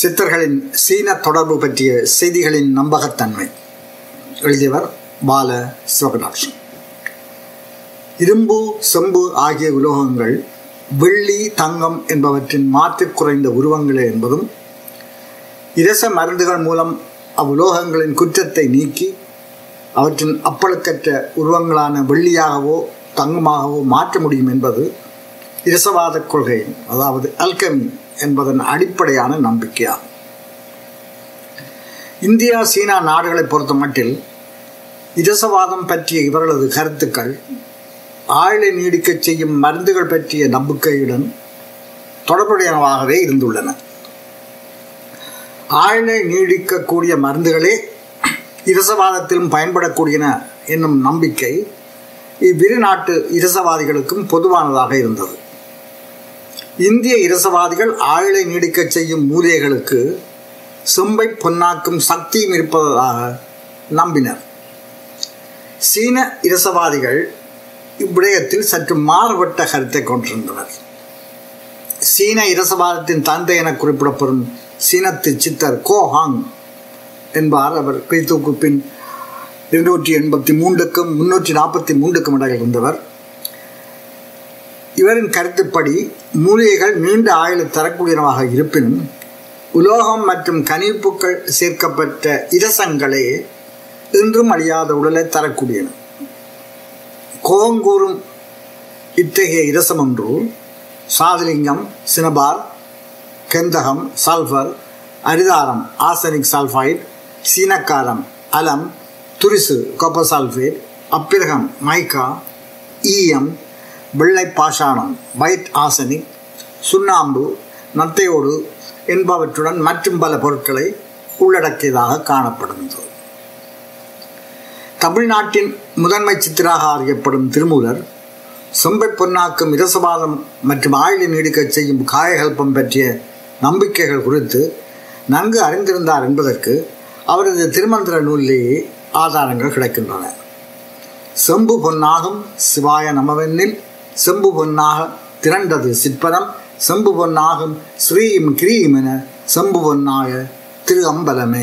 சித்தர்களின் சீன தொடர்பு பற்றிய செய்திகளின் நம்பகத்தன்மை. எழுதியவர் பால சிவகடாட்சம். இரும்பு, செம்பு ஆகிய உலோகங்கள் வெள்ளி, தங்கம் என்பவற்றின் மாற்று குறைந்த உருவங்களே என்பதும், இரச மருந்துகள் மூலம் அவ்வுலோகங்களின் குற்றத்தை நீக்கி அவற்றின் அப்பழுக்கற்ற உருவங்களான வெள்ளியாகவோ தங்கமாகவோ மாற்ற முடியும் என்பது இரசவாத கொள்கையின், அதாவது அல்கமி என்பதன் அடிப்படையான நம்பிக்கையாகும். இந்தியா சீனா நாடுகளை பொறுத்த மட்டில் இரசவாதம் பற்றிய இவர்களது கருத்துக்கள் ஆயுளை நீடிக்கச் செய்யும் மருந்துகள் பற்றிய நம்பிக்கையுடன் தொடர்புடையனவாகவே இருந்துள்ளன. ஆயுளை நீடிக்கக்கூடிய மருந்துகளே இரசவாதத்திலும் பயன்படக்கூடியன என்னும் நம்பிக்கை இவ்விரு நாட்டு இரசவாதிகளுக்கும் பொதுவானதாக இருந்தது. இந்திய இரசவாதிகள் ஆயுளை நீடிக்கச் செய்யும் மூலிகைகளுக்கு செம்பை பொன்னாக்கும் சக்தியும் இருப்பதாக நம்பினர். சீன இரசவாதிகள் இவ்விடயத்தில் சற்று மாறுபட்ட கருத்தை கொண்டிருந்தனர். சீன இரசவாதத்தின் தந்தை என குறிப்பிடப்படும் சீனத்து சித்தர் கோஹாங் என்பார். அவர் கிறித்துவுக்கு பின் 283 343 இடையில் இருந்தவர். இவரின் கருத்துப்படி மூலிகைகள் நீண்ட ஆயுளை தரக்கூடியனவாக இருப்பினும் உலோகம் மற்றும் கனிப்புக்கள் சேர்க்கப்பட்ட இரசங்களே இன்றும் அழியாத உடலை தரக்கூடியன. கோங்கூரும் இத்தகைய இரசம் ஒன்று சாதலிங்கம், சினபார், கந்தகம், சல்ஃபர், அரிதாரம் ஆர்சனிக் சல்ஃபைட், சீனக்காரம், அலம், துரிசு காப்பர் சல்ஃபேட், அப்பிரகம் மைக்கா, ஈயம், வெள்ளை பாஷாணம் வைட் ஆர்சனிக், சுண்ணாம்பு, நத்தையோடு என்பவற்றுடன் மற்றும் பல பொருட்களை உள்ளடக்கியதாக காணப்படுகின்றது. தமிழ்நாட்டின் முதன்மை சித்தராக அறியப்படும் திருமூலர் செம்பை பொன்னாக்கும் இரசபாதம் மற்றும் ஆயுளை நீடிக்கச் செய்யும் காயகல்பம் பற்றிய நம்பிக்கைகள் குறித்து நன்கு அறிந்திருந்தார் என்பதற்கு அவரது திருமந்திர நூலிலேயே ஆதாரங்கள் கிடைக்கின்றன. செம்பு பொன்னாகும் சிவாய நமவெண்ணில் செம்பு பொன்னாக திரண்டது சிற்பரம், செம்பு பொன்னாகும் ஸ்ரீயும் கிரீயும் என செம்பு பொன்னாய திரு அம்பலமே.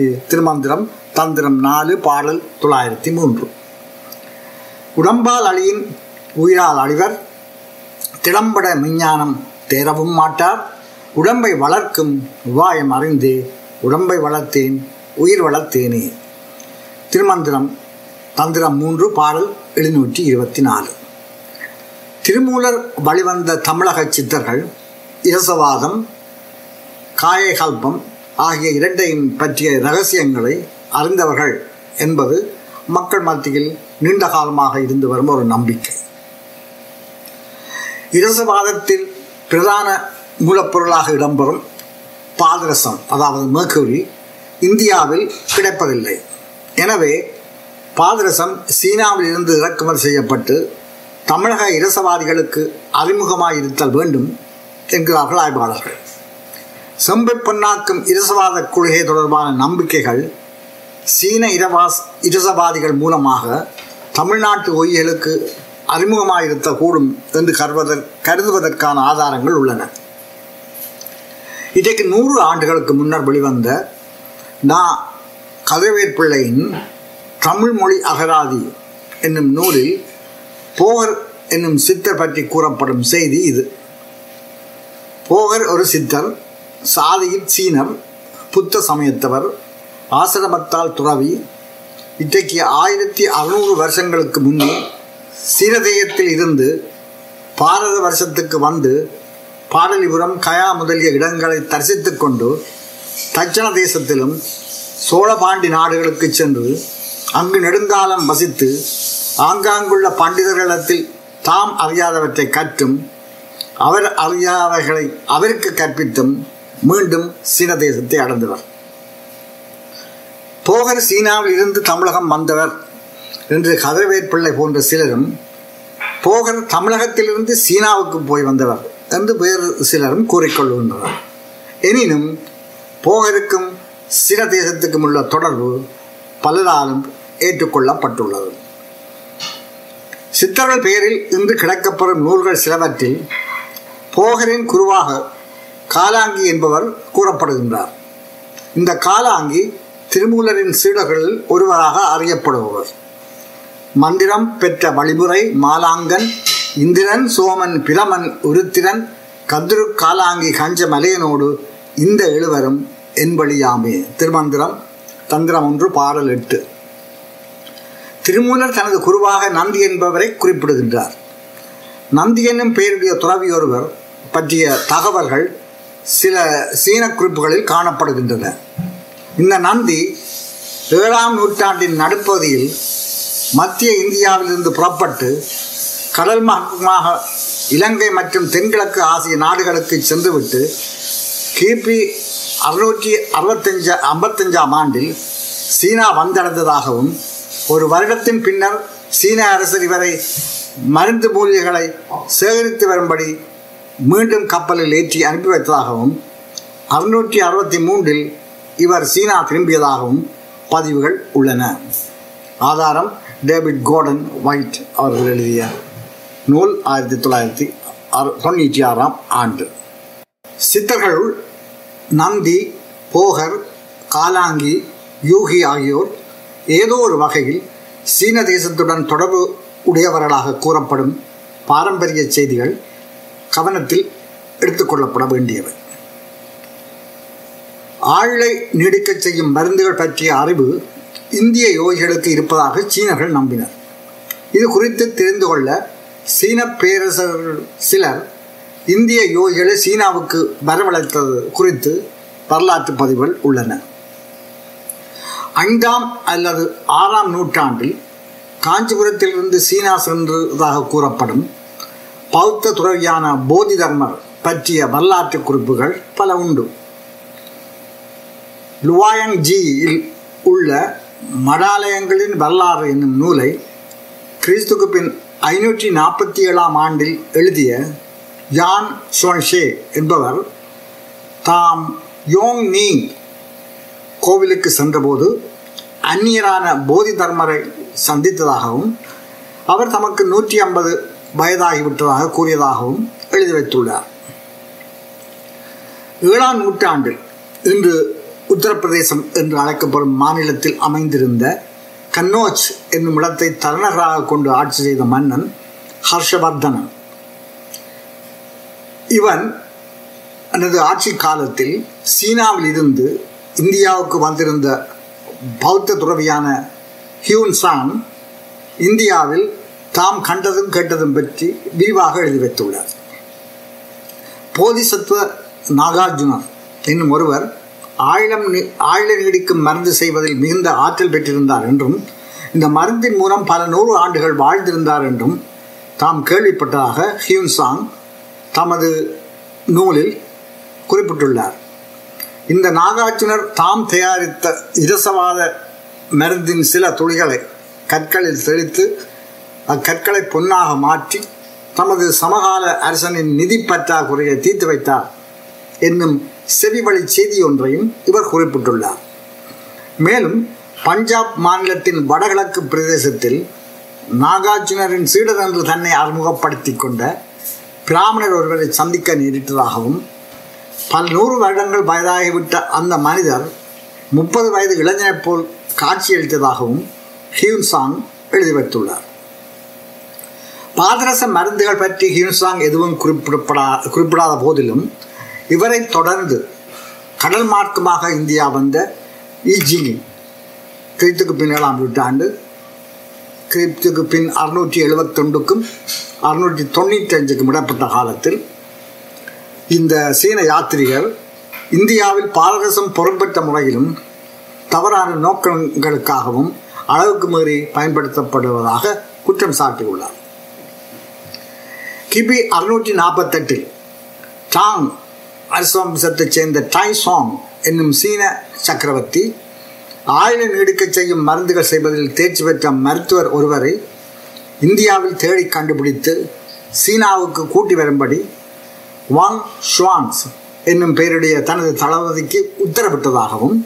இது திருமந்திரம் தந்திரம் 4 பாடல் 903. உடம்பால் அழியின் உயிரால் அழிவர், திடம்பட விஞ்ஞானம் தேரவும் மாட்டார், உடம்பை வளர்க்கும் உபாயம் அறிந்தே உடம்பை வளர்த்தேன் உயிர் வளர்த்தேனே. திருமந்திரம் தந்திரம் 3 பாடல் 724. திருமூலர் வழிவந்த தமிழக சித்தர்கள் இரசவாதம், காயகல்பம் ஆகிய இரண்டையும் பற்றிய இரகசியங்களை அறிந்தவர்கள் என்பது மக்கள் மத்தியில் நீண்ட காலமாக இருந்து வரும் ஒரு நம்பிக்கை. இரசவாதத்தில் பிரதான மூலப்பொருளாக இடம்பெறும் பாதரசம், அதாவது மேர்க்குரி, இந்தியாவில் கிடைப்பதில்லை. எனவே பாதரசம் சீனாவில் இருந்து இறக்குமதி செய்யப்பட்டு தமிழக இரசவாதிகளுக்கு அறிமுகமாக இருத்தல் வேண்டும் என்கிறார்கள் ஆய்வாளர்கள். செம்பை பொன்னாக்கும் இரசவாத கொள்கை தொடர்பான நம்பிக்கைகள் சீன இரசவாதிகள் மூலமாக தமிழ்நாட்டு ஒய்களுக்கு அறிமுகமாக இருக்கக்கூடும் என்று கருதுவதற்கான ஆதாரங்கள் உள்ளன. இன்றைக்கு 100 ஆண்டுகளுக்கு முன்னர் வெளிவந்த கதிரவேற்பிள்ளையின் தமிழ் மொழி அகராதி என்னும் நூலில் போகர் என்னும் சித்தர் பற்றி கூறப்படும் செய்தி இது. போகர் ஒரு சித்தர், சாதியில் சீனர், புத்த சமயத்தவர், ஆசிரமத்தால் துறவி. இன்றைக்கு 1600 வருஷங்களுக்கு முன்னே சீனதேயத்தில் இருந்து பாரத வருஷத்துக்கு வந்து பாடலிபுரம், கயா முதலிய இடங்களை தரிசித்து கொண்டு தட்சண தேசத்திலும் சோழபாண்டி நாடுகளுக்கு சென்று அங்கு நெடுங்காலம் வசித்து ஆங்காங்குள்ள பண்டிதர்களிடத்தில் தாம் அறியாதவற்றை கற்றும் அவர் அறியாதவர்களை அவருக்கு கற்பித்தும் மீண்டும் சீன தேசத்தை அடைந்தவர் போகர். சீனாவில் இருந்து தமிழகம் வந்தவர் என்று கதிரவேற்பிள்ளை போன்ற சிலரும், போகர் தமிழகத்திலிருந்து சீனாவுக்கு போய் வந்தவர் என்று வேறு சிலரும் கூறிக்கொள்கின்றனர். எனினும் போகருக்கும் சீன தேசத்துக்கும் உள்ள தொடர்பு பலராலும் ஏற்றுக்கொள்ளப்பட்டுள்ளது. சித்தர்கள் பெயரில் இன்று கிடைக்கப்பெறும் நூல்கள் சிலவற்றில் போகரின் குருவாக காலாங்கி என்பவர் கூறப்படுகின்றார். இந்த காலாங்கி திருமூலரின் சீடர்களில் ஒருவராக அறியப்படுபவர். மந்திரம் பெற்ற வழிமுறை மாலாங்கன், இந்திரன், சோமன், பிரமன், உருத்திரன், கதிரு, காலாங்கி, கஞ்ச மலையனோடு இந்த எழுவரும் என்பழியாமே. திருமந்திரம் தந்திரம் 1 பாடல் 8. திருமூலர் தனது குருவாக நந்தி என்பவரை குறிப்பிடுகின்றார். நந்தி என்னும் பெயருடைய துறவி ஒருவர் பற்றிய தகவல்கள் சில சீன குறிப்புகளில் காணப்படுகின்றன. இந்த நந்தி 7ஆம் நூற்றாண்டின் நடுப்பகுதியில் மத்திய இந்தியாவிலிருந்து புறப்பட்டு கடல் மார்க்கமாக இலங்கை மற்றும் தென்கிழக்கு ஆசிய நாடுகளுக்கு சென்றுவிட்டு கிபி 655 ஆண்டில் சீனா வந்தடைந்ததாகவும் ஒரு வருடத்தின் பின்னர் சீன அரசு இவரை மருந்து மூலிகைகளை சேகரித்து வரும்படி மீண்டும் கப்பலில் ஏற்றி அனுப்பி வைத்ததாகவும் 663இல் இவர் சீனா திரும்பியதாகவும் பதிவுகள் உள்ளன. ஆதாரம் டேவிட் கோர்டன் வைட் அவர்கள் எழுதிய நூல் 1996ஆம் ஆண்டு. சித்தர்களுள் நந்தி, போகர், காலாங்கி, யூகி ஆகியோர் ஏதோ ஒரு வகையில் சீன தேசத்துடன் தொடர்பு உடையவர்களாக கூறப்படும் பாரம்பரிய செய்திகள் கவனத்தில் எடுத்துக்கொள்ளப்பட வேண்டியவை. ஆழை நீடிக்க செய்யும் மருந்துகள் பற்றிய அறிவு இந்திய யோகிகளுக்கு இருப்பதாக சீனர்கள் நம்பினர். இது குறித்து தெரிந்து கொள்ள சீன பேரரசர்கள் சிலர் இந்திய யோகிகளை சீனாவுக்கு வரவழைத்தது குறித்து வரலாற்று பதிவுகள் உள்ளன. 5ஆம் அல்லது 6ஆம் நூற்றாண்டில் காஞ்சிபுரத்திலிருந்து சீனா சென்றதாக கூறப்படும் பௌத்த துறவியான போதிதர்மர் பற்றிய வரலாற்று குறிப்புகள் பல உண்டு. லுவாயங்ஜியில் உள்ள மடாலயங்களின் வரலாறு என்னும் நூலை கிறிஸ்துக்கு பின் 547ஆம் ஆண்டில் எழுதிய யான் சோன்ஷே என்பவர் தாம் யோங் நீங் கோவிலுக்கு சென்றபோது அந்நியரான போதி தர்மரை சந்தித்ததாகவும் அவர் தமக்கு 150 வயதாகிவிட்டதாக கூறியதாகவும் எழுதி வைத்துள்ளார். 7ஆம் நூற்றாண்டில் இன்று உத்தரப்பிரதேசம் என்று அழைக்கப்படும் மாநிலத்தில் அமைந்திருந்த கன்னோஜ் என்னும் இடத்தை தலைநகராக கொண்டு ஆட்சி செய்த மன்னன் ஹர்ஷவர்தனன். இவன் தனது ஆட்சி காலத்தில் சீனாவில் இருந்து இந்தியாவுக்கு வந்திருந்த பௌத்த துறவியான ஹியூன்சாங் இந்தியாவில் தாம் கண்டதும் கேட்டதும் பற்றி விரிவாக எழுதி வைத்துள்ளார். போதிசத்துவ நாகார்ஜுனர் என்னும் ஒருவர் ஆழ நீடிக்கும் மருந்து செய்வதில் மிகுந்த ஆற்றல் பெற்றிருந்தார் என்றும் இந்த மருந்தின் மூலம் பல 100 ஆண்டுகள் வாழ்ந்திருந்தார் என்றும் தாம் கேள்விப்பட்டதாக ஹியூன்சாங் தமது நூலில் குறிப்பிட்டுள்ளார். இந்த நாகார்ஜுனர் தாம் தயாரித்த இரசவாத மருந்தின் சில துளிகளை கற்களில் தெளித்து அக்கற்களை பொன்னாக மாற்றி தமது சமகால அரசனின் நிதி பற்றாக்குறையை தீர்த்து வைத்தார் என்னும் செவிவழி செய்தி ஒன்றையும் இவர் குறிப்பிட்டுள்ளார். மேலும் பஞ்சாப் மாநிலத்தின் வடகிழக்கு பிரதேசத்தில் நாகார்ஜுனரின் சீடர் என்று தன்னை அறிமுகப்படுத்தி கொண்ட பிராமணர் ஒருவரை சந்திக்க நேரிட்டதாகவும் பல 100 வருடங்கள் வயதாகிவிட்ட அந்த மனிதர் 30 வயது இளைஞனைப் போல் காட்சியளித்ததாகவும் ஹியூன்சாங் எழுதி வைத்துள்ளார். பாதரச மருந்துகள் பற்றி ஹியூன்சாங் எதுவும் குறிப்பிடாத போதிலும் இவரை தொடர்ந்து கடல் மார்க்கமாக இந்தியா வந்த ஈஜிங் கிறித்துக்கு பின் 7ஆம் நூற்றாண்டு கிறித்துக்கு பின் 671க்கும் 695க்கும் இடப்பட்ட காலத்தில் இந்த சீன யாத்திரிகர் இந்தியாவில் பாரரசம் பொருட்பட்ட முறையிலும் தவறான நோக்கங்களுக்காகவும் அளவுக்கு மீறி பயன்படுத்தப்படுவதாக குற்றம் சாட்டியுள்ளார். கிபி 648இல் டாங் அரசவம்சத்தைச் சேர்ந்த டாய் சாங் என்னும் சீன சக்கரவர்த்தி ஆயுள நீடிக்க செய்யும் மருந்துகள் செய்வதில் தேர்ச்சி பெற்ற மருத்துவர் ஒருவரை இந்தியாவில் தேடி கண்டுபிடித்து சீனாவுக்கு கூட்டி வரும்படி வாங் ஷுவாங்ஸ் என்னும் பெயருடைய தனது தளபதிக்கு உத்தரவிட்டதாகவும்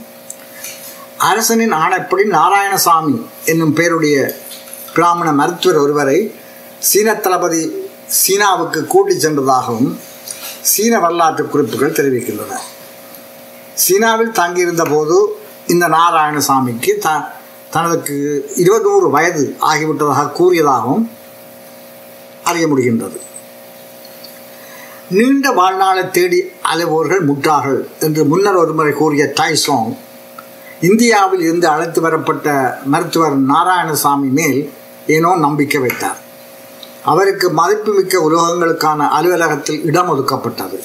அரசனின் ஆணைப்படி நாராயணசாமி என்னும் பெயருடைய பிராமண மருத்துவர் ஒருவரை சீன தளபதி சீனாவுக்கு கூட்டி சென்றதாகவும் சீன வரலாற்று குறிப்புகள் தெரிவிக்கின்றன. சீனாவில் தங்கியிருந்த போது இந்த நாராயணசாமிக்கு தனதுக்கு 21 வயது ஆகிவிட்டதாக கூறியதாகவும் அறிய முடிகின்றது. நீண்ட வாழ்நாளை தேடி அலைவோர்கள் முற்றார்கள் என்று முன்னர் ஒருமுறை கூறிய டைசோங், இந்தியாவில் இருந்து அழைத்து வரப்பட்ட மருத்துவர் நாராயணசாமி மேல் ஏனோ நம்பிக்கை வைத்தார். அவருக்கு மதிப்புமிக்க உலோகங்களுக்கான அலுவலகத்தில் இடம் ஒதுக்கப்பட்டது.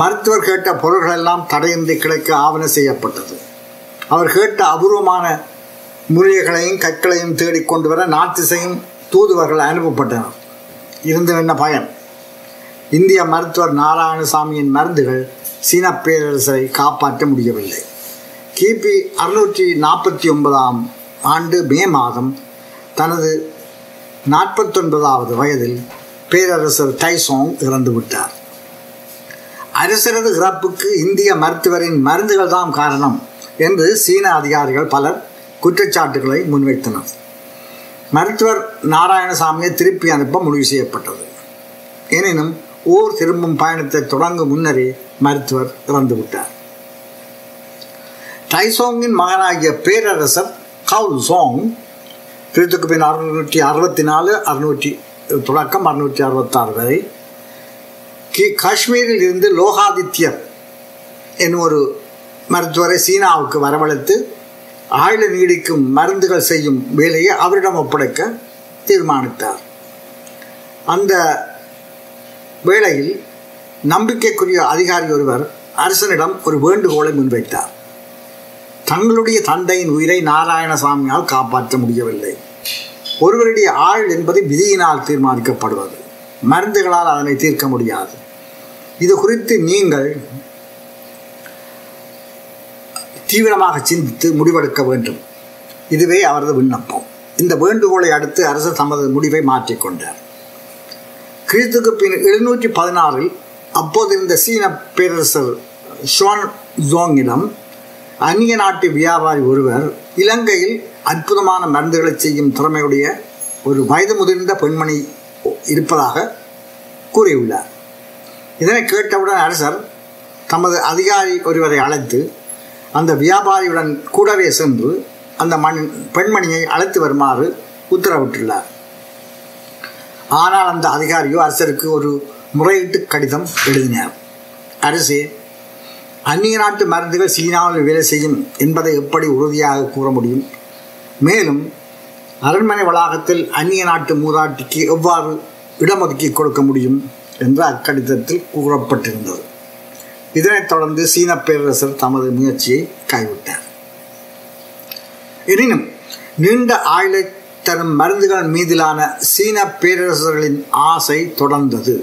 மருத்துவர் கேட்ட பொருள்களெல்லாம் தடையின்றி கிடைக்க ஆவண செய்யப்பட்டது. அவர் கேட்ட அபூர்வமான மூலிகைகளையும் கற்களையும் தேடிக்கொண்டு வர நார்த்திசையும் தூதுவர்கள் அனுப்பப்பட்டனர். இருந்தும் என்ன பயன்? இந்திய மருத்துவர் நாராயணசாமியின் மருந்துகள் சீன பேரரசரை காப்பாற்ற முடியவில்லை. கிபி 649 மே மாதம் தனது 49 வயதில் பேரரசர் தைசோங் இறந்துவிட்டார். அரசரது இறப்புக்கு இந்திய மருத்துவரின் மருந்துகள் தான் காரணம் என்று சீன அதிகாரிகள் பலர் குற்றச்சாட்டுகளை முன்வைத்தனர். மருத்துவர் நாராயணசாமியை திருப்பி அனுப்ப முடிவு செய்யப்பட்டது. எனினும் ஊர் திரும்பும் பயணத்தை தொடங்கும் முன்னரே மருத்துவர் இறந்துவிட்டார். டைசோங்கின் மகனாகிய பேரரசர் கவுல் சோங் பிறத்துக்கு பின் 664 தொடக்கம் 666 வரை காஷ்மீரில் இருந்து லோகாதித்யர் என்னும் ஒரு மருத்துவரை சீனாவுக்கு வரவழைத்து ஆயுள நீடிக்கும் மருந்துகள் செய்யும் வேலையை அவரிடம் ஒப்படைக்க தீர்மானித்தார். அந்த வேளையில் நம்பிக்கைக்குரிய அதிகாரி ஒருவர் அரசனிடம் ஒரு வேண்டுகோளை முன்வைத்தார். தங்களுடைய தந்தையின் உயிரை நாராயணசாமியால் காப்பாற்ற முடியவில்லை. ஒருவருடைய ஆள் என்பது விதியினால் தீர்மானிக்கப்படுவது, மருந்துகளால் அதனை தீர்க்க முடியாது. இது குறித்து நீங்கள் தீவிரமாக சிந்தித்து முடிவெடுக்க வேண்டும். இதுவே அவரது விண்ணப்பம். இந்த வேண்டுகோளை அடுத்து அரசர் தமது முடிவை மாற்றிக்கொண்டார். கிறிஸ்துக்கு பின் 716 அப்போதிருந்த சீன பேரரசர் ஷுவாங் ஜோங்கிடம் அந்நிய நாட்டு வியாபாரி ஒருவர் இலங்கையில் அற்புதமான மருந்துகளை செய்யும் திறமையுடைய ஒரு வயது முதிர்ந்த பெண்மணி இருப்பதாக கூறியுள்ளார். இதனை கேட்டவுடன் அரசர் தமது அதிகாரி ஒருவரை அழைத்து அந்த வியாபாரியுடன் கூடவே சென்று அந்த பெண்மணியை அழைத்து வருமாறு உத்தரவிட்டுள்ளார். ஆனால் அந்த அதிகாரியோ அரசருக்கு ஒரு முறையீட்டு கடிதம் எழுதினார். அரசே, அந்நிய நாட்டு மருந்துகள் சீனாவில் வேலை செய்யும் என்பதை எப்படி உறுதியாக கூற முடியும்? மேலும் அரண்மனை வளாகத்தில் அந்நிய நாட்டு மூதாட்டிக்கு எவ்வாறு இடமொதுக்கி கொடுக்க முடியும் என்று அக்கடிதத்தில் கூறப்பட்டிருந்தது. இதனைத் தொடர்ந்து சீன பேரரசர் தமது முயற்சியை கைவிட்டார். எனினும் நீண்ட ஆயுளை தரும் மருந்துகள் மீதிலான சீன பேரரசர்களின் ஆசை தொடர்ந்தது.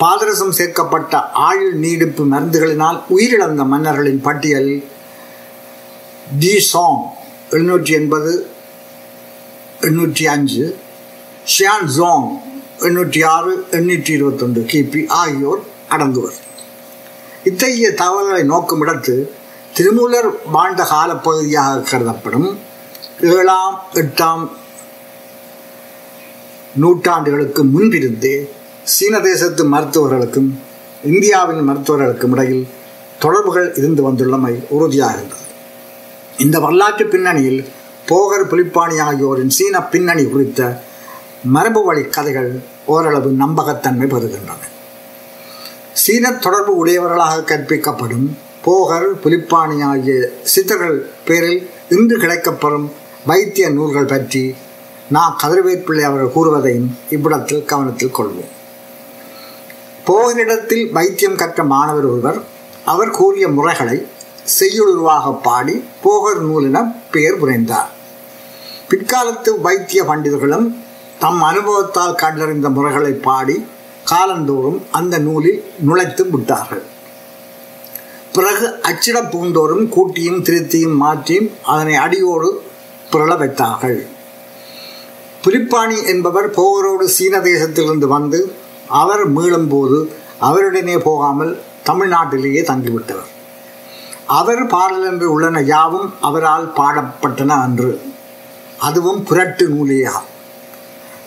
பாதரசம் சேர்க்கப்பட்ட ஆயுள் நீடிப்பு மருந்துகளினால் உயிரிழந்த மன்னர்களின் பட்டியல் டைசோங் 780, 805, ஷியான்சோங் 806, 821 கிபி ஆகியோர் அடங்குவர். இத்தகைய தகவல்களை நோக்கும் இடத்து திருமூலர் வாழ்ந்த காலப்பகுதியாக கருதப்படும் 7ஆம், 8ஆம் நூற்றாண்டுகளுக்கு முன்பிருந்தே சீன தேசத்து மருத்துவர்களுக்கும் இந்தியாவின் மருத்துவர்களுக்கும் இடையில் தொடர்புகள் இருந்து வந்துள்ளமை உறுதியாகின்றது. இந்த வரலாற்று பின்னணியில் போகர், புலிப்பாணி ஆகியோரின் சீன பின்னணி குறித்த மரபு வழி கதைகள் ஓரளவு நம்பகத்தன்மை பெறுகின்றன. சீன தொடர்பு உடையவர்களாக கற்பிக்கப்படும் போகர், புலிப்பாணி ஆகிய சித்தர்கள் பேரில் இன்று கிடைக்கப்பெறும் வைத்திய நூல்கள் பற்றி நான் கதிரவேற்பிள்ளை அவர்கள் கூறுவதையும் இவ்விடத்தில் கவனத்தில் கொள்வோம். போகரிடத்தில் வைத்தியம் கற்ற மாணவர் ஒருவர் அவர் கூறிய முறைகளை செய்யுளுருவாக பாடி போகர் நூலின பெயர் புனைந்தார். பிற்காலத்து வைத்திய பண்டிதர்களும் தம் அனுபவத்தால் கண்டறிந்த முறைகளை பாடி காலந்தோறும் அந்த நூலில் நுழைத்து விட்டார்கள். பிறகு அச்சிட பூந்தோறும் கூட்டியும் திருத்தியும் மாற்றியும் அதனை அடியோடு புரள வைத்தார்கள். புலிப்பாணி என்பவர் போகரோடு சீன தேசத்திலிருந்து வந்து அவர் மீளும்போது அவருடனே போகாமல் தமிழ்நாட்டிலேயே தங்கிவிட்டவர். அவர் பாடல் என்று உள்ளன யாவும் அவரால் பாடப்பட்டன அன்று, அதுவும் புரட்டு நூலேயாகும்.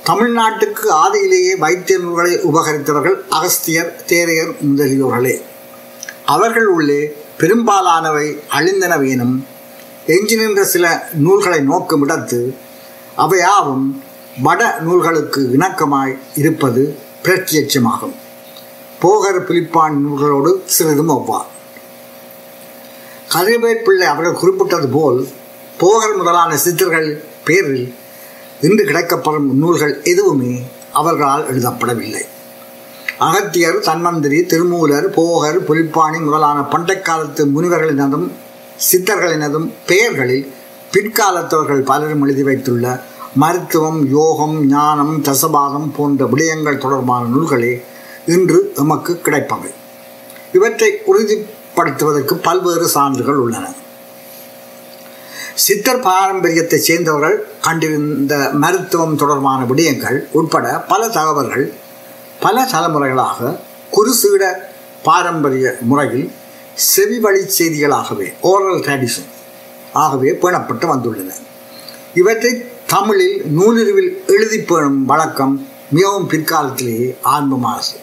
தமிழ்நாட்டுக்கு ஆதியிலேயே வைத்திய நூல்களை உபகரித்தவர்கள் அகஸ்தியர், தேரையர் முதலியோர்களே. அவர்கள் உள்ளே பெரும்பாலானவை அழிந்தனவேனும் எஞ்சி நின்ற சில நூல்களை நோக்கும் இடத்து அவையாவும் வட நூல்களுக்கு இணக்கமாய் இருப்பது பிரத்யட்சமாகும். போகர் புலிப்பாணி நூல்களோடு சிறிதும் ஒவ்வார். கதிரவேற்பிள்ளை அவர்கள் குறிப்பிட்டது போல் போகர் முதலான சித்தர்கள் பேரில் இன்று கிடைக்கப்படும் நூல்கள் எதுவுமே அவர்களால் எழுதப்படவில்லை. அகஸ்தியர், தன்வந்திரி, திருமூலர், போகர், புலிப்பாணி முதலான பண்டைக்காலத்து முனிவர்களினதும் சித்தர்களினதும் பெயர்களில் பிற்காலத்தவர்கள் பலரும் எழுதி வைத்துள்ள மருத்துவம், யோகம், ஞானம், தசபாதம் போன்ற விடயங்கள் தொடர்பான நூல்களே இன்று நமக்கு கிடைப்பவை. இவற்றை உறுதிப்படுத்துவதற்கு பல்வேறு சான்றுகள் உள்ளன. சித்தர் பாரம்பரியத்தை சேர்ந்தவர்கள் கண்டிருந்த மருத்துவம் தொடர்பான விடயங்கள் உட்பட பல தகவல்கள் பல தலைமுறைகளாக குறுசீட பாரம்பரிய முறையில் செவி வழி செய்திகளாகவே ஓரல் ட்ரெடிஷன் ஆகவே பேணப்பட்டு வந்துள்ளன. இவற்றை தமிழில் நூலுருவில் எழுதி பேணும் வழக்கம் மிகவும் பிற்காலத்திலேயே ஆரம்பமானது.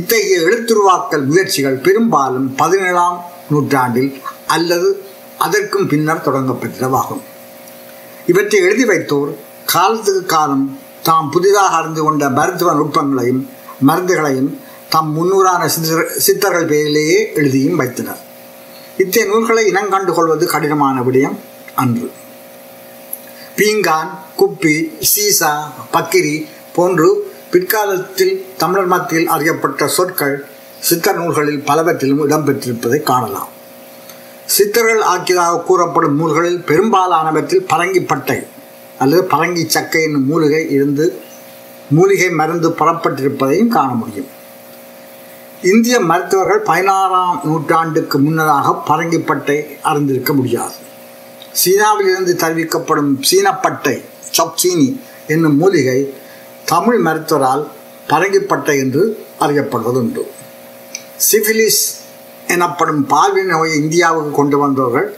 இத்தகைய எழுத்துருவாக்கல் முயற்சிகள் பெரும்பாலும் 17ஆம் நூற்றாண்டில் அல்லது அதற்கும் பின்னர் தொடங்கப்பட்டதாகும். இவற்றை எழுதி வைத்தோர் காலத்துக்கு காலம் தாம் புதிதாக அறிந்து கொண்ட மருத்துவ நுட்பங்களையும் மருந்துகளையும் தம் முன்னூறான சித்தர்கள் பெயரிலேயே எழுதியும் வைத்தனர். இத்தகைய நூல்களை இனங்கண்டு கொள்வது கடினமான விடயம் அன்று. பீங்கான், குப்பி, சீசா, பக்கிரி போன்று பிற்காலத்தில் தமிழர் மத்தியில் அறியப்பட்ட சொற்கள் சித்தர் நூல்களில் பலவற்றிலும் இடம்பெற்றிருப்பதை காணலாம். சித்தர்கள் ஆக்கியதாக கூறப்படும் நூல்களில் பெரும்பாலானவற்றில் பரங்கிப்பட்டை அல்லது பரங்கி சக்கை என்னும் மூலிகை மருந்து பரப்பட்டிருப்பதையும் காண முடியும். இந்திய மருத்துவர்கள் 16ஆம் நூற்றாண்டுக்கு முன்னதாக பரங்கிப்பட்டை அறிந்திருக்க முடியாது. சீனாவிலிருந்து தெரிவிக்கப்படும் சீனப்பட்டை சப்சீனி என்னும் மூலிகை தமிழ் மருத்துவரால் பரங்கிப்பட்டை என்று அறியப்படுவதுண்டு. சிஃபிலிஸ் எனப்படும் பால்வினை நோயை இந்தியாவுக்கு கொண்டு வந்தவர்கள்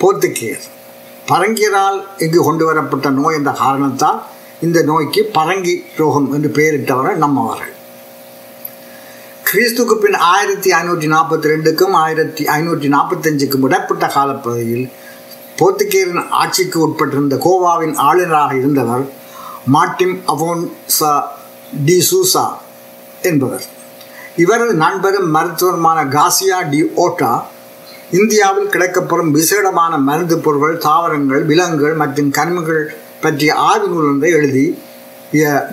போர்த்துகீயர். பரங்கியரால் இங்கு கொண்டு வரப்பட்ட நோய் என்ற காரணத்தால் இந்த நோய்க்கு பரங்கி ரோகம் என்று பெயரிட்டவர்கள் நம்மவர்கள். கிறிஸ்துக்கு பின் 1542க்கும் 1545க்கும் இடப்பட்ட காலப்பகுதியில் போர்த்துகீயரின் ஆட்சிக்கு உட்பட்டிருந்த கோவாவின் ஆளுநராக இருந்தவர் மார்ட்டிம் அவோன்சா டிசூசா என்பவர். இவரது நண்பரும் மருத்துவருமான காசியா டி ஓட்டா இந்தியாவில் கிடைக்கப்படும் விசேடமான மருந்து பொருட்கள், தாவரங்கள், விலங்குகள் மற்றும் கனிமங்கள் பற்றிய ஆய்வு நூல் ஒன்றை எழுதி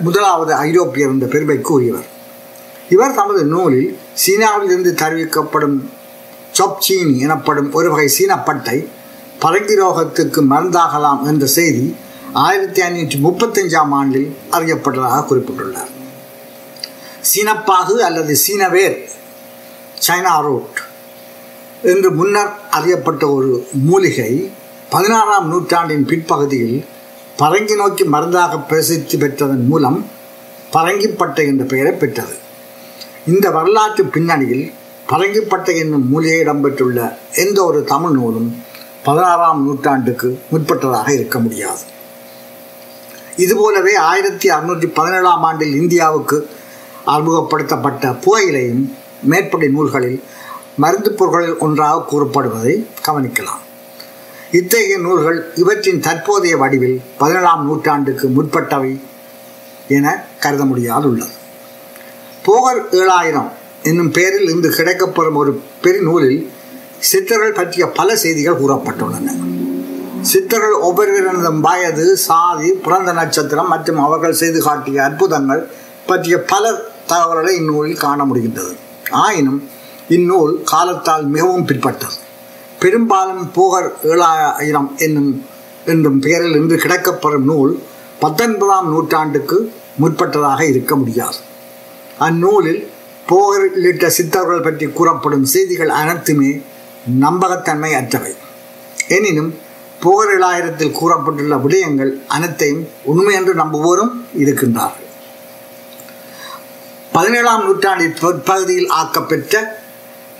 முதலாவது ஐரோப்பியர் என்ற பெருமை கூறியவர். இவர் தமது நூலில் சீனாவிலிருந்து தெரிவிக்கப்படும் சப்சீனி எனப்படும் ஒரு வகை சீனப்பட்டை பரங்கி ரோகத்துக்கு மருந்தாகலாம் என்ற செய்தி 1535ஆம் ஆண்டில் அறியப்பட்டதாக குறிப்பிட்டுள்ளார். சீனப்பாகு அல்லது சீனவேர், சைனா ரூட் என்று முன்னர் அறியப்பட்ட ஒரு மூலிகை 16ஆம் நூற்றாண்டின் பிற்பகுதியில் பரங்கி நோக்கி மருந்தாக பிரசித்தி பெற்றதன் மூலம் பரங்கிப்பட்டை என்ற பெயரை பெற்றது. இந்த வரலாற்று பின்னணியில் பரங்கிப்பட்டை என்னும் மூலிகை இடம்பெற்றுள்ள எந்த ஒரு தமிழ் நூலும் 16ஆம் நூற்றாண்டுக்கு முற்பட்டதாக இருக்க முடியாது. இதுபோலவே 1617ஆம் ஆண்டில் இந்தியாவுக்கு அறிமுகப்படுத்தப்பட்ட புகையிலையும் மேற்படி நூல்களில் மருந்து பொருட்களில் ஒன்றாக கூறப்படுவதை கவனிக்கலாம். இத்தகைய நூல்கள் இவற்றின் தற்போதைய வடிவில் 17ஆம் நூற்றாண்டுக்கு முற்பட்டவை என கருத முடியாது உள்ளது. போகர் 7000 என்னும் பெயரில் இன்று கிடைக்கப்படும் ஒரு பெருநூலில் சித்தர்கள் பற்றிய பல செய்திகள் கூறப்பட்டுள்ளன. சித்தர்கள் ஒவ்வொருவரின் வயது, சாதி, பிறந்த நட்சத்திரம் மற்றும் அவர்கள் செய்து காட்டிய அற்புதங்கள் பற்றிய பல தகவல்களை இந்நூலில் காண முடிகின்றது. ஆயினும் இந்நூல் காலத்தால் மிகவும் பிற்பட்டது. பெரும்பாலும் போகர் 7000 என்றும் பெயரில் இன்று கிடைக்கப்பெறும் நூல் 19ஆம் நூற்றாண்டுக்கு முற்பட்டதாக இருக்க முடியாது. அந்நூலில் போகர் உள்ளிட்ட சித்தர்கள் பற்றி கூறப்படும் செய்திகள் அனைத்துமே நம்பகத்தன்மை அற்றவை. எனினும் போகர் 7000த்தில் கூறப்பட்டுள்ள விடயங்கள் அனைத்தையும் உண்மை என்று நம்புவோரும் இருக்கின்றார்கள். 17ஆம் நூற்றாண்டின் பிற்பகுதியில் ஆக்கப்பெற்ற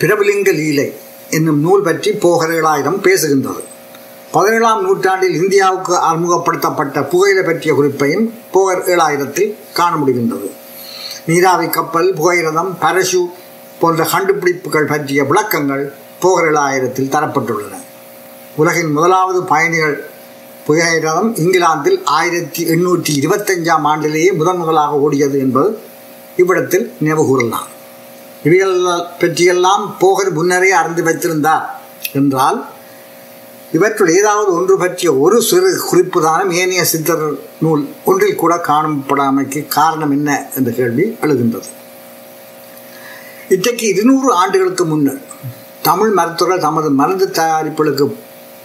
பிரபலிங்க லீலை என்னும் நூல் பற்றி போகர் 7000 பேசுகின்றது. 17ஆம் நூற்றாண்டில் இந்தியாவுக்கு அறிமுகப்படுத்தப்பட்ட புகையில பற்றிய குறிப்பையும் போகர் 7000-இல் காண முடிகின்றது. நீராவி கப்பல், புகையிரதம், பரசு போன்ற கண்டுபிடிப்புகள் பற்றிய விளக்கங்கள் போகர் 7000-இல் தரப்பட்டுள்ளன. உலகின் முதலாவது பயணிகள் புகையிரதம் இங்கிலாந்தில் 1825ஆம் ஆண்டிலேயே முதன் முதலாக ஓடியது என்பது இவ்விடத்தில் நினைவு கூறலாம். இவைகள் பற்றியெல்லாம் போகர் முன்னரே அறிந்து வைத்திருந்தார் என்றால் இவற்றுள் ஏதாவது ஒன்று பற்றிய ஒரு சிறு குறிப்பு தானும் ஏனைய சித்தர் நூல் ஒன்றில் கூட காணப்படாமைக்கு காரணம் என்ன என்ற கேள்வி எழுகின்றது. இன்றைக்கு 200 ஆண்டுகளுக்கு முன்னர் தமிழ் மருத்துவர்கள் தமது மருந்து தயாரிப்புகளுக்கு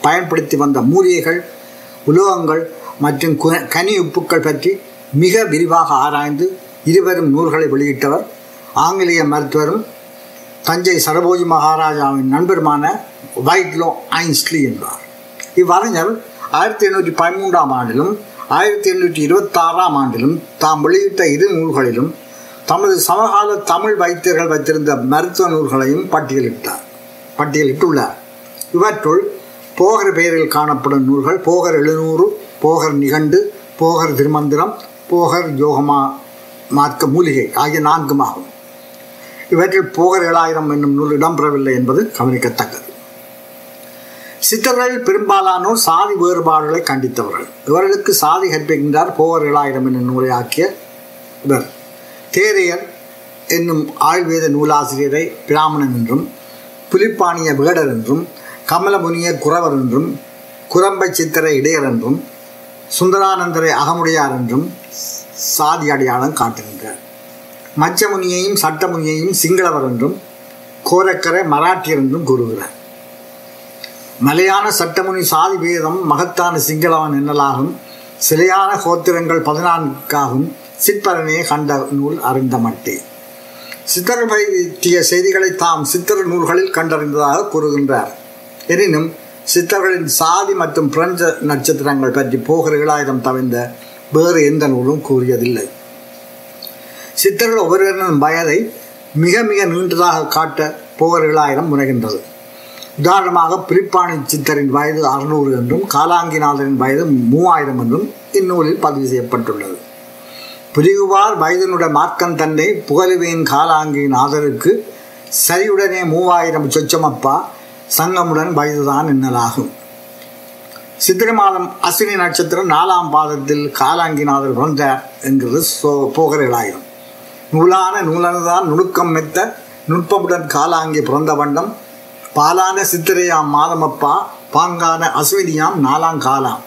பயன்படுத்தி வந்த மூலிகைகள், உலோகங்கள் மற்றும் கனி உப்புக்கள் பற்றி மிக விரிவாக ஆராய்ந்து இருவரும் நூல்களை வெளியிட்டவர் ஆங்கிலேய மருத்துவரும் தஞ்சை சரபோஜி மகாராஜாவின் நண்பருமான வைட்லோ ஐன்ஸ்லி என்றார். இவ்வறிஞர் 1813ஆம் ஆண்டிலும் 1826ஆம் ஆண்டிலும் தாம் வெளியிட்ட இரு நூல்களிலும் தமது சமகால தமிழ் வைத்தியர்கள் வைத்திருந்த மருத்துவ நூல்களையும் பட்டியலிட்டுள்ளார். இவற்றுள் போகர் பெயரில் காணப்படும் நூல்கள் போகர் 700, போகர் நிகண்டு, போகர் திருமந்திரம், போகர் யோகமா மார்க்க மூலிகை ஆகிய 4 ஆகும். இவற்றில் போகர் 7000 என்னும் நூல் இடம்பெறவில்லை என்பது கவனிக்கத்தக்கது. சித்தர்களில் பெரும்பாலானோர் சாதி வேறுபாடுகளை கண்டித்தவர்கள். இவர்களுக்கு சாதி கற்பிக்கின்றார் போகர் 7000 என்னும் நூலை ஆக்கிய இவர். தேரையர் என்னும் ஆயுர்வேத நூலாசிரியரை பிராமணன் என்றும், புலிப்பாணிய வேடர் என்றும், கமலமுனிய குறவர் என்றும், குரம்பை சித்தரை இடையர் என்றும், சுந்தரானந்தரை அகமுடையார் என்றும் சாதி அடையாளம் காட்டுகின்றார். மச்சமுனியையும் சட்டமுனியையும் சிங்களவர் என்றும், கோரக்கரை மராட்டியர் என்றும் கூறுகிறார். மலையான சட்டமுனி சாதி பேதம் மகத்தான சிங்களவன் என்னலாகும், சிலையான கோத்திரங்கள் 14 சிற்பரனையை கண்ட நூல் அறிந்த மட்டே. சித்தர்கள் பற்றிய செய்திகளை தாம் சித்தர் நூல்களில் கண்டறிந்ததாக கூறுகின்றார். எனினும் சித்தர்களின் சாதி மற்றும் பிரெஞ்ச நட்சத்திரங்கள் பற்றி போகர் 7000 தவிர்ந்த வேறு எந்த நூலும் கூறியதில்லை. சித்தர்கள் ஒவ்வொருவரின் வயதை மிக மிக நீண்டதாக காட்ட போகர் 7000 முனைகின்றது. உதாரணமாக புலிப்பாணி சித்தரின் வயது 600 என்றும், காலாங்கிநாதரின் வயது 3000 என்றும் இந்நூலில் பதிவு செய்யப்பட்டுள்ளது. புலிகுவார் வயதினுடைய மார்க்கம் தன்னை புகழுவின் காலாங்கிநாதருக்கு சரியுடனே 3000 சொச்சமப்பா சங்கமுடன் வயதுதான் என்னலாகும். சித்திரை மாதம் அஸ்வினி நட்சத்திரம் 4ஆம் பாதத்தில் காலாங்கிநாதர் பிறந்தார் என்கிறது போகர் 7000. நூலான நூலனுதான் நுணுக்கம் மெத்த நுட்பமுடன் காலாங்கி பிறந்த வண்ணம், பாலான சித்திரையாம் மாதமப்பா, பாங்கான அஸ்வினியாம் 4ஆம் காலாம்.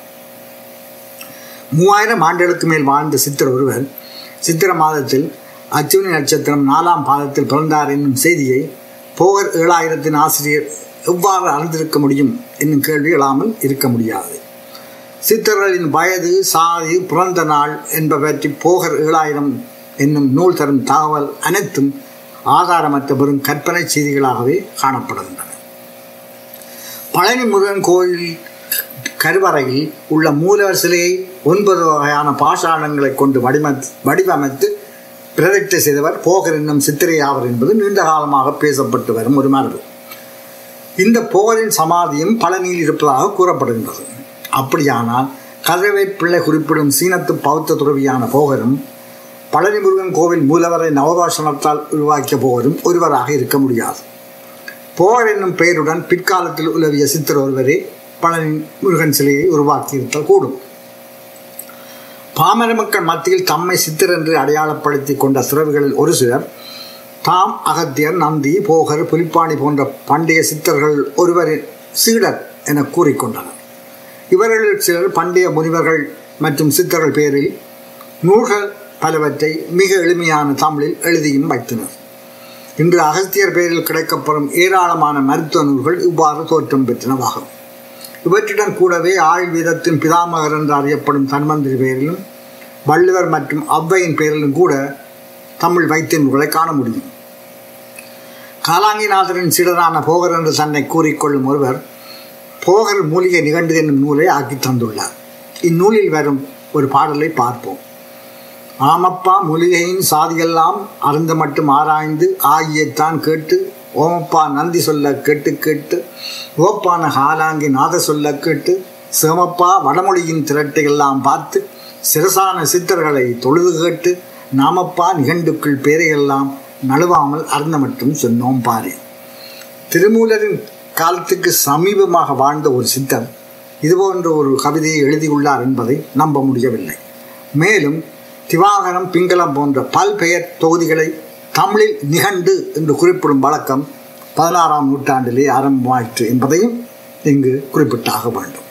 3000 ஆண்டுகளுக்கு மேல் வாழ்ந்த சித்தர் ஒருவர் சித்திரை மாதத்தில் அஸ்வினி நட்சத்திரம் 4ஆம் பாதத்தில் பிறந்தார் என்னும் செய்தியை போகர் 7000-இன் ஆசிரியர் எவ்வாறு அறிந்திருக்க முடியும் என்னும் கேள்வி இல்லாமல் இருக்க முடியாது. சித்தர்களின் வயது, சாதி, பிறந்த நாள் என்பவற்றி போகர் 7000 என்னும் நூல் தரும் தகவல் அனைத்தும் ஆதாரமற்ற பெரும் கற்பனை செய்திகளாகவே காணப்படுகின்றன. பழனி முருகன் கோயில் கருவறையில் உள்ள மூலவர் சிலையை 9 வகையான பாஷாணங்களை கொண்டு வடிவமைத்து பிரதிட்டை செய்தவர் போகர் என்னும் சித்திரை ஆவர் என்பது நீண்ட காலமாக பேசப்பட்டு வரும் ஒரு மரபு. இந்த போகரின் சமாதியும் பழனியில் இருப்பதாக கூறப்படுகின்றது. அப்படியானால் கதிரவேற்பிள்ளை குறிப்பிடும் சீனத்து பௌத்த துறவியான போகரும் பழனி முருகன் கோவில் மூலவரை நவபாஷணத்தால் உருவாக்கிய போகரும் ஒருவராக இருக்க முடியாது. போகர் என்னும் பெயருடன் பிற்காலத்தில் உலவிய சித்தர் ஒருவரே பழனி முருகன் சிலையை உருவாக்கியிருத்தல் கூடும். பாமர மக்கள் மத்தியில் தம்மை சித்தர் என்று அடையாளப்படுத்தி கொண்ட துறவிகளில் ஒரு சிலர் தாம் அகஸ்தியர், நந்தி, போகர், புலிப்பாணி போன்ற பண்டைய சித்தர்கள் ஒருவரின் சீடர் என கூறிக்கொண்டனர். இவர்களில் சிலர் பண்டைய முனிவர்கள் மற்றும் சித்தர்கள் பேரில் நூல்கள் பலவற்றை மிக எளிமையான தமிழில் எழுதியும் வைத்தனர். இன்று அகஸ்தியர் பேரில் கிடைக்கப்படும் ஏராளமான மருத்துவ நூல்கள் இவ்வாறு தோற்றம் பெற்றனவாகும். இவற்றுடன் கூடவே ஆயுர்வேதத்தின் பிதாமகர் என்று அறியப்படும் தன்வந்திரி பெயரிலும் வள்ளுவர் மற்றும் அவ்வையின் பெயரிலும் கூட தமிழ் வைத்திய நூல்களை காண முடியும். காலாங்கிநாதரின் சீடரான போகர் என்று தன்னை கூறிக்கொள்ளும் ஒருவர் போகர் மூலிகை நிகழ்ந்து என்னும் நூலை ஆக்கி தந்துள்ளார். இந்நூலில் வரும் ஒரு பாடலை பார்ப்போம். ஆமப்பா மூலிகையின் சாதியெல்லாம் அருந்து மட்டும் ஆராய்ந்து ஆகியத்தான் கேட்டு, ஓமப்பா நந்தி சொல்ல கேட்டு கேட்டு, ஓப்பான காலாங்கி நாத சொல்ல கேட்டு, சிவமப்பா வடமொழியின் திரட்டையெல்லாம் பார்த்து சிரசான சித்தர்களை தொழுது கேட்டு நாமப்பா நிகண்டுக்குள் பேரையெல்லாம் நழுவாமல் அறந்த மட்டும் சொன்னோம் பாரு. திருமூலரின் காலத்துக்கு சமீபமாக வாழ்ந்த ஒரு சித்தர் இதுபோன்ற ஒரு கவிதையை எழுதியுள்ளார் என்பதை நம்ப முடியவில்லை. மேலும் திவாகரம், பிங்களம் போன்ற பல்பெயர் தொகுதிகளை தமிழில் நிகண்டு என்று குறிப்பிடும் வழக்கம் 16ஆம் நூற்றாண்டிலே ஆரம்பமாயிற்று என்பதையும் இங்கு குறிப்பிட்டாக வேண்டும்.